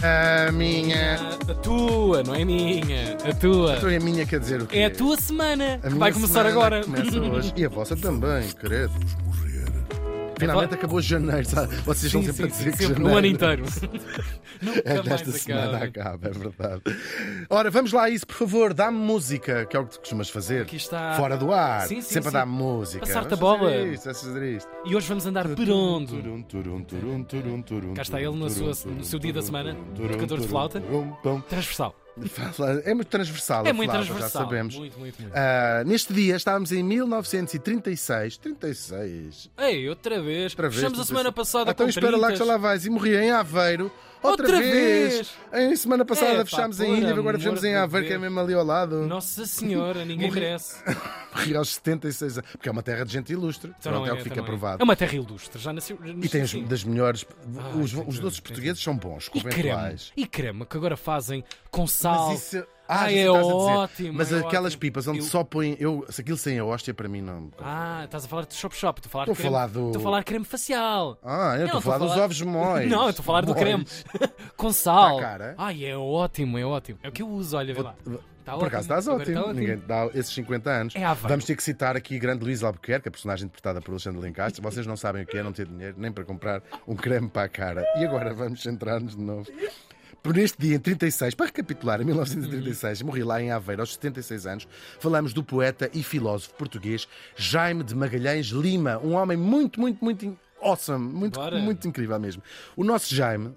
A minha... A tua, não é minha. A tua. A tua é minha, quer dizer o quê? É a tua semana, a que vai começar agora. Começa hoje. E a vossa também, querido. Finalmente acabou janeiro, sabe? Vocês vão sempre dizer que janeiro. O ano inteiro. É desta semana acaba, é verdade. Ora, vamos lá a isso, por favor. Dá-me música, que é o que tu costumas fazer. Aqui está... Fora do ar. Sim, sim, sempre a dar música. Passar-te a bola. E hoje vamos andar perondo. Cá está ele no seu dia da semana, o cantor de flauta. Transversal. É muito transversal, é muito transversal, já sabemos. Muito. Neste dia estávamos em 1936. 36. Ei, outra vez. Fechamos a semana passada com 30. Então espera lá que já lá vais. E morri em Aveiro. Outra vez! Em semana passada fechámos em Ilha, agora fechamos em Aveiro, que é mesmo ali ao lado. Nossa Senhora, ninguém merece. Morri aos 76 anos. Porque é uma terra de gente ilustre. Então pronto, é o que fica provado. É uma terra ilustre, já nasceu. E tem das melhores. Os doces portugueses são bons, conventuais. E creme, que agora fazem com sal. Mas isso... é ótimo. Mas é aquelas ótimo. Pipas onde só põem. Se aquilo sem a hóstia, para mim não. Estás a falar de shop-shop. Estou a falar do. Estou a falar de creme facial. Eu estou a falar dos ovos moles. Não, eu estou a falar do creme. Com sal. Cara. É ótimo, é ótimo. É o que eu uso, olha, vê lá. Por acaso estás ótimo. Ninguém dá esses 50 anos. Vamos ter que citar aqui grande Luís Albuquerque, a personagem interpretada por Alexandre Lencastre. Vocês não sabem o que é não ter dinheiro nem para comprar um creme para a cara. E agora vamos centrar-nos de novo. Por neste dia, em 36, para recapitular, em 1936, morri lá em Aveiro, aos 76 anos, falamos do poeta e filósofo português Jaime de Magalhães Lima, um homem muito awesome, muito incrível mesmo. O nosso Jaime...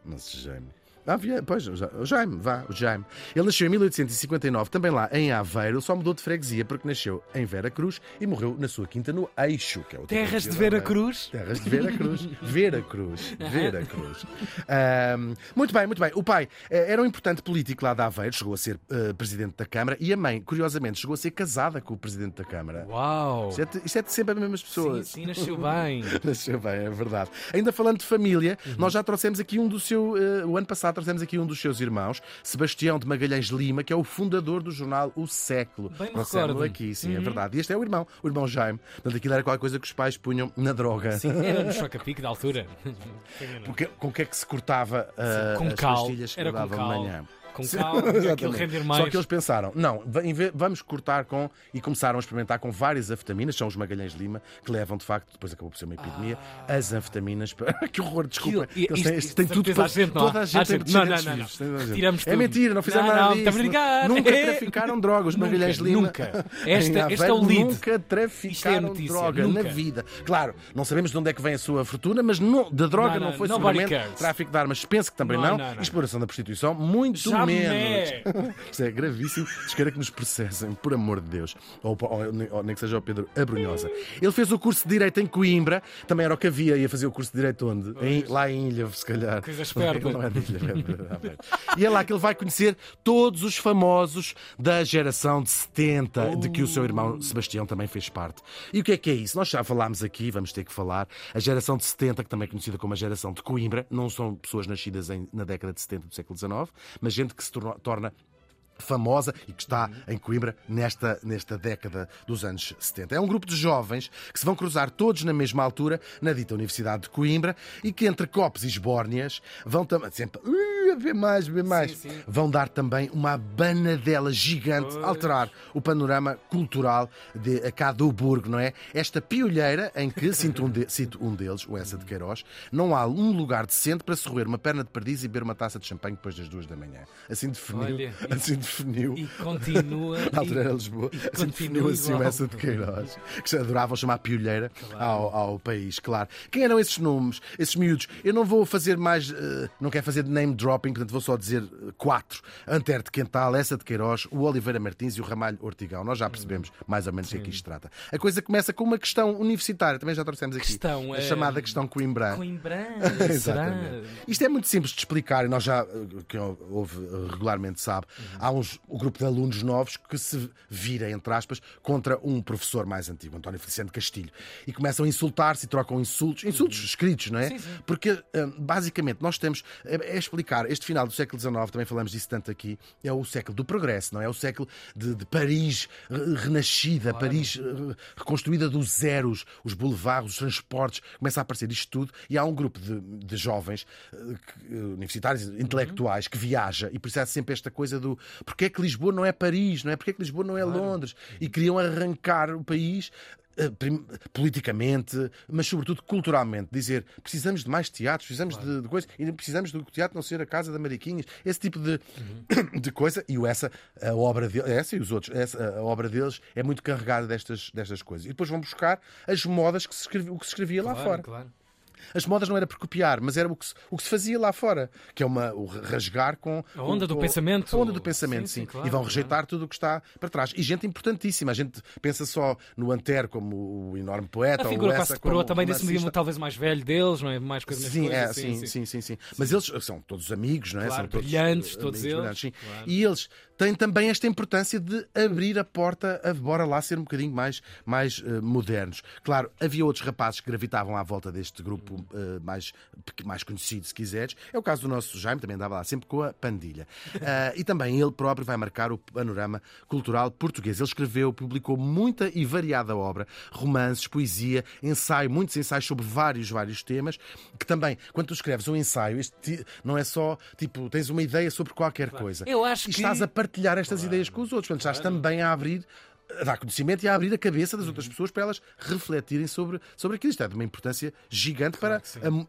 O Jaime. Ele nasceu em 1859, também lá em Aveiro, só mudou de freguesia porque nasceu em Vera Cruz e morreu na sua quinta no Eixo, que é outra terras de Vera Cruz. Vera Cruz. Muito bem. O pai era um importante político lá de Aveiro, chegou a ser presidente da Câmara, e a mãe, curiosamente, chegou a ser casada com o presidente da Câmara. Uau! Isto é de sempre as mesmas pessoas. Sim, nasceu bem. É verdade. Ainda falando de família, nós já trouxemos aqui o ano passado trazemos aqui um dos seus irmãos, Sebastião de Magalhães Lima, que é o fundador do jornal O Século. Bem recordado aqui, sim, é verdade. E este é o irmão Jaime. Portanto, aquilo era qualquer coisa que os pais punham na droga. Sim, era no choca-pique da altura. Porque, com o que é que se cortava as pastilhas que dava de manhã? Com calma, aquilo render mais. Só que eles pensaram, não, vamos cortar com... E começaram a experimentar com várias anfetaminas, são os Magalhães Lima, que levam, de facto, depois acabou por ser uma epidemia, as anfetaminas... Que horror, desculpa. Isto tem tudo para... Toda a gente tem descendentes vivos. Tiramos tudo. É mentira, não fizeram nada disso. Nunca traficaram droga, os Magalhães Lima. Nunca. Este é o lead. Nunca traficaram droga na vida. Claro, não sabemos de onde é que vem a sua fortuna, mas da droga não foi seguramente. Tráfico de armas, penso que também não. Exploração da prostituição, muito menos. Isto é gravíssimo. Espero que nos processem, por amor de Deus. Ou nem que seja o Pedro Abrunhosa. Ele fez o curso de Direito em Coimbra. Também era o que havia. Ia fazer o curso de Direito onde? Lá em Ilhavo, se calhar. Coisa esperta. Não é de Ilhavo. E é lá que ele vai conhecer todos os famosos da geração de 70, de que o seu irmão Sebastião também fez parte. E o que é isso? Nós já falámos aqui, vamos ter que falar. A geração de 70, que também é conhecida como a geração de Coimbra. Não são pessoas nascidas na década de 70 do século XIX, mas gente que se torna famosa e que está em Coimbra nesta década dos anos 70. É um grupo de jovens que se vão cruzar todos na mesma altura na dita Universidade de Coimbra e que entre copos e esbórnias vão sempre ver mais. Sim. Vão dar também uma banadela gigante, alterar o panorama cultural de cá do Burgo, não é? Esta piolheira em que, cito um deles, o Eça de Queiroz, não há um lugar decente para se roer uma perna de perdiz e beber uma taça de champanhe depois das 2 da manhã. Assim definiu. E continua. Na altura era Lisboa. Assim definiu assim o Eça de Queiroz, que se adoravam chamar piolheira ao país, claro. Quem eram esses nomes, esses miúdos? Eu não vou fazer mais, não quero fazer de name drop, portanto vou só dizer 4. Antero de Quental, Eça de Queiroz, o Oliveira Martins e o Ramalho Ortigão. Nós já percebemos mais ou menos o que é que isto trata. A coisa começa com uma questão universitária, também já trouxemos aqui. Questão, a chamada questão Coimbrã. Coimbrã. Exatamente. Isto é muito simples de explicar, e nós já, que ouve regularmente, sabe, há um grupo de alunos novos que se vira, entre aspas, contra um professor mais antigo, António Feliciano de Castilho, e começam a insultar-se e trocam insultos escritos, não é? Sim. Porque, basicamente, nós temos, é explicar este final do século XIX, também falamos disso tanto aqui, é o século do progresso, não é? É o século de Paris renascida, claro. Paris reconstruída dos zeros, os boulevards, os transportes, começa a aparecer isto tudo, e há um grupo de jovens universitários, intelectuais, que viaja, e por isso há sempre esta coisa do porque é que Lisboa não é Paris, não é? Porque é que Lisboa não é Londres? E queriam arrancar o país politicamente, mas sobretudo culturalmente, dizer, precisamos de mais teatros, precisamos de coisas, e precisamos do teatro não ser a casa da Mariquinhas, esse tipo de coisa, e a obra deles, essa e os outros, a obra deles é muito carregada destas coisas. E depois vão buscar as modas que se escrevia lá fora. Claro. As modas não era por copiar, mas era o que se fazia lá fora, que é o rasgar com... A onda do pensamento. A onda do pensamento, sim. Claro, e vão rejeitar tudo o que está para trás. E gente importantíssima. A gente pensa só no Antero como o enorme poeta. A figura quase pro também desse movimento talvez mais velho deles, não é? Mais coisa sim, é, coisas, sim. Mas eles são todos amigos, não é? Claro, são todos brilhantes, todos eles. Sim. Claro. E eles têm também esta importância de abrir a porta a bora lá ser um bocadinho mais modernos. Claro, havia outros rapazes que gravitavam à volta deste grupo mais conhecido, se quiseres. É o caso do nosso Jaime, também andava lá sempre com a pandilha. E também ele próprio vai marcar o panorama cultural português. Ele escreveu, publicou muita e variada obra, romances, poesia, ensaio, muitos ensaios sobre vários temas, que também, quando tu escreves um ensaio, não é só, tipo, tens uma ideia sobre qualquer coisa. Eu acho que... Estás a partilhar estas ideias com os outros. Portanto, estás também a abrir... a dar conhecimento e a abrir a cabeça das outras pessoas para elas refletirem sobre aquilo. Isto é de uma importância gigante para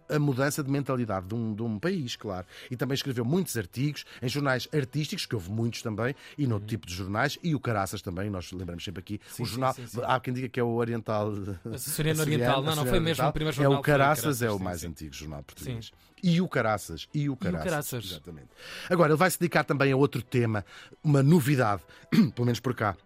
a mudança de mentalidade de um país, claro. E também escreveu muitos artigos em jornais artísticos, que houve muitos também, e noutro tipo de jornais, e o Caraças também, nós lembramos sempre aqui. Sim, o jornal, sim. Há quem diga que é o Oriental... A Seriana Oriental, não foi mesmo o primeiro jornal. É o Caraças, é o mais antigo jornal português. Sim. E o Caraças. Exatamente. Agora, ele vai se dedicar também a outro tema, uma novidade, pelo menos por cá,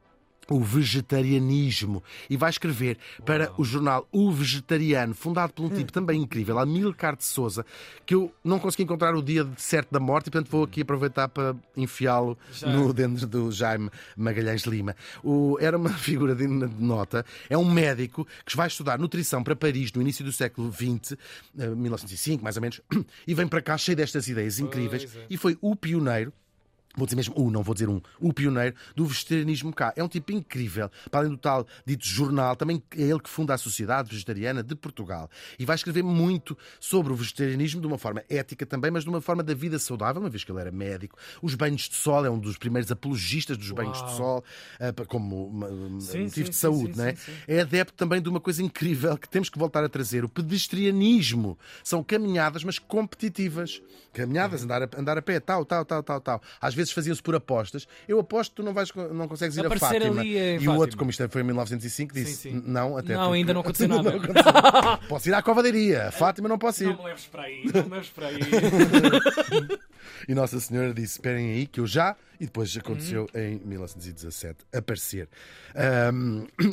o vegetarianismo, e vai escrever para o jornal O Vegetariano, fundado por um tipo também incrível, Amílcar de Sousa, que eu não consegui encontrar o dia certo da morte, e portanto vou aqui aproveitar para enfiá-lo dentro do Jaime Magalhães Lima. Era uma figura de nota, é um médico que vai estudar nutrição para Paris no início do século XX, 1905 mais ou menos, e vem para cá cheio destas ideias incríveis, e foi o pioneiro, o pioneiro do vegetarianismo cá. É um tipo incrível. Para além do tal dito jornal, também é ele que funda a Sociedade Vegetariana de Portugal. E vai escrever muito sobre o vegetarianismo de uma forma ética também, mas de uma forma da vida saudável, uma vez que ele era médico. Os banhos de sol, é um dos primeiros apologistas dos banhos de sol, como motivo de saúde. Não é? É adepto também de uma coisa incrível que temos que voltar a trazer, o pedestrianismo. São caminhadas, mas competitivas. Caminhadas, andar a pé, tal. Às vezes faziam-se por apostas. Eu aposto que tu não consegues ir a Fátima. E o outro, como isto foi em 1905, disse não, até não, ainda não aconteceu nada. Posso ir à Covadaria, a Fátima não posso ir. Não me leves para aí, E Nossa Senhora disse, esperem aí que eu já... E depois aconteceu em 1917 aparecer.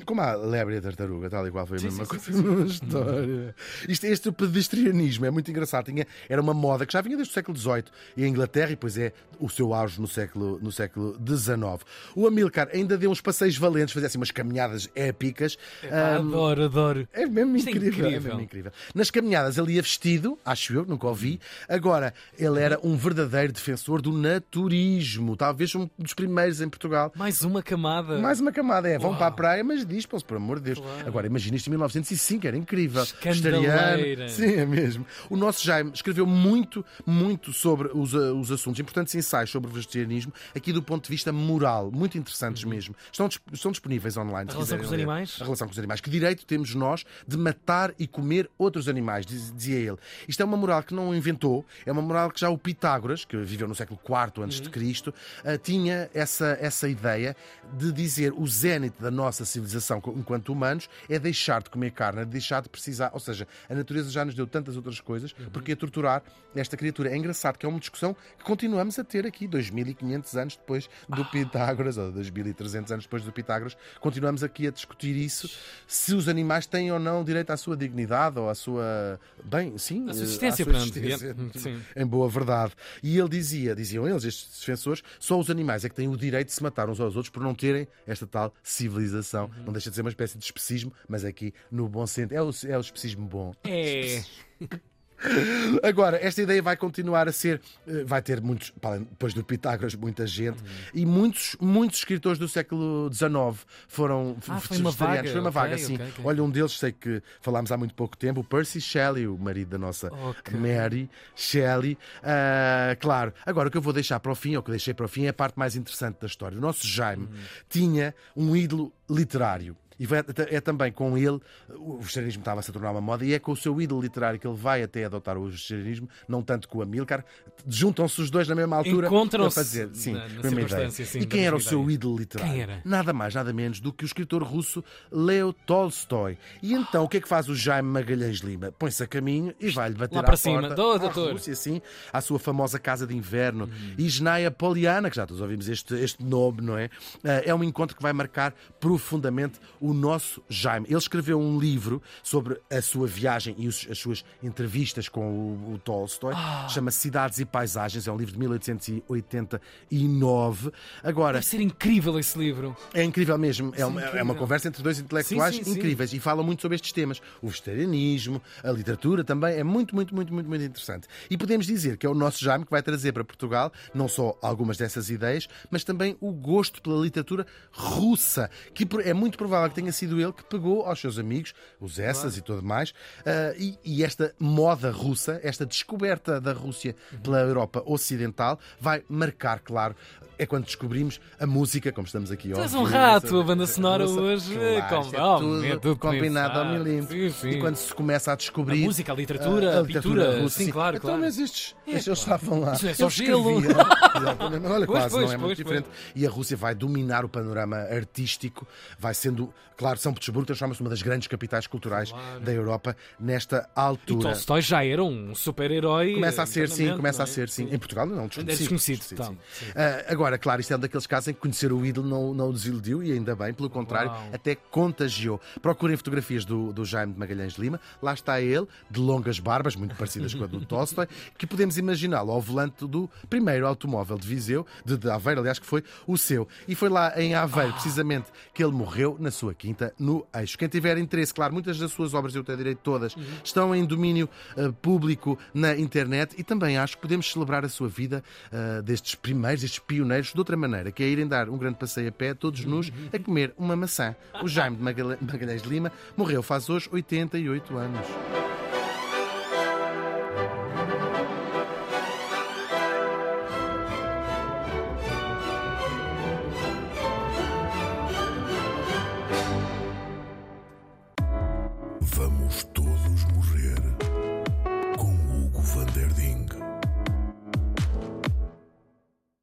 Como a lebre e a tartaruga, tal e qual foi a mesma coisa. Uma história. Este pedestrianismo é muito engraçado. Era uma moda que já vinha desde o século XVIII em Inglaterra e depois é o seu auge no século XIX. O Amílcar ainda deu uns passeios valentes, fazia assim umas caminhadas épicas. Adoro. É mesmo incrível. Nas caminhadas ele ia vestido, acho eu, nunca o vi. Agora, ele era um verdadeiro defensor do naturismo. Talvez um dos primeiros em Portugal. Mais uma camada, é. Vão para a praia, mas dispam-se, por amor de Deus. Uau. Agora, imagina isto em 1905, era incrível. Escandaleira. Sim, é mesmo. O nosso Jaime escreveu muito sobre os assuntos, importantes ensaios sobre o vegetarianismo, aqui do ponto de vista moral, muito interessantes mesmo. Estão disponíveis online. A relação com os animais? A relação com os animais. Que direito temos nós de matar e comer outros animais, dizia ele. Isto é uma moral que não inventou, é uma moral que já o Pitágoras, que viveu no século IV antes de Cristo, tinha essa ideia de dizer o zénite da nossa civilização enquanto humanos é deixar de comer carne, é deixar de precisar, ou seja, a natureza já nos deu tantas outras coisas, porque torturar esta criatura. É engraçado que é uma discussão que continuamos a ter aqui 2500 anos depois do Pitágoras, ou 2300 anos depois do Pitágoras, continuamos aqui a discutir isso, se os animais têm ou não direito à sua dignidade ou à sua existência. Sim. Em boa verdade. E ele diziam eles, estes defensores, só os animais é que têm o direito de se matar uns aos outros por não terem esta tal civilização. Não deixa de ser uma espécie de especismo, mas aqui no bom sentido. É o especismo bom. É. Agora, esta ideia vai continuar a ser, vai ter muitos, depois do Pitágoras, muita gente, e muitos escritores do século XIX foram vegetarianos. Foi uma vaga, sim. Okay. Olha, um deles, sei que falámos há muito pouco tempo, o Percy Shelley, o marido da nossa Mary Shelley. Claro, agora o que eu vou deixar para o fim, ou que deixei para o fim, é a parte mais interessante da história. O nosso Jaime tinha um ídolo literário. E é também com ele, o vegetarianismo estava a se tornar uma moda, e é com o seu ídolo literário que ele vai até adotar o vegetarianismo, não tanto com o Amílcar. Juntam-se os dois na mesma altura para fazer. Sim, e quem era o seu ídolo literário? Nada mais, nada menos do que o escritor russo Leo Tolstoy. E então o que é que faz o Jaime Magalhães Lima? Põe-se a caminho e vai-lhe bater à porta à Rússia, sim, à sua famosa casa de inverno, Yasnaya Poliana, que já todos ouvimos este nome, não é? É um encontro que vai marcar profundamente o nosso Jaime. Ele escreveu um livro sobre a sua viagem e as suas entrevistas com o Tolstói. Chama-se Cidades e Paisagens. É um livro de 1889. Agora, deve ser incrível esse livro. É incrível mesmo. É uma conversa entre dois intelectuais incríveis. Sim. E falam muito sobre estes temas. O vegetarianismo, a literatura também. É muito interessante. E podemos dizer que é o nosso Jaime que vai trazer para Portugal não só algumas dessas ideias, mas também o gosto pela literatura russa, que é muito provável que tenha sido ele que pegou aos seus amigos, os Essas e tudo mais, e esta moda russa, esta descoberta da Rússia pela Europa Ocidental, vai marcar, claro, é quando descobrimos a música, como estamos aqui hoje. Tu és um rato, a banda sonora hoje, tudo combinado ao milímetro. E quando se começa a descobrir a música, a literatura, a pintura russa, sim, claro. Então, mas estes, eles estavam lá. Isso é só gelo. Olha, quase, não é muito diferente. E a Rússia vai dominar o panorama artístico, vai sendo, claro, São Petersburgo transforma-se numa das grandes capitais culturais da Europa nesta altura. E Tolstói já era um super-herói. Começa a ser, sim. Em Portugal não, desconhecido. Agora, claro, isto é um daqueles casos em que conhecer o ídolo não o desiludiu, e ainda bem, pelo contrário, até contagiou. Procurem fotografias do Jaime de Magalhães Lima, lá está ele, de longas barbas, muito parecidas com a do Tolstói, que podemos imaginá-lo ao volante do primeiro automóvel de Viseu, de Aveiro, aliás, que foi o seu. E foi lá em Aveiro, precisamente, que ele morreu na sua quinta, no Eixo. Quem tiver interesse, claro, muitas das suas obras, eu tenho direito todas, estão em domínio público na internet, e também acho que podemos celebrar a sua vida destes pioneiros, de outra maneira, que é irem dar um grande passeio a pé, todos nus, a comer uma maçã. O Jaime de Magalhães Lima morreu faz hoje 88 anos.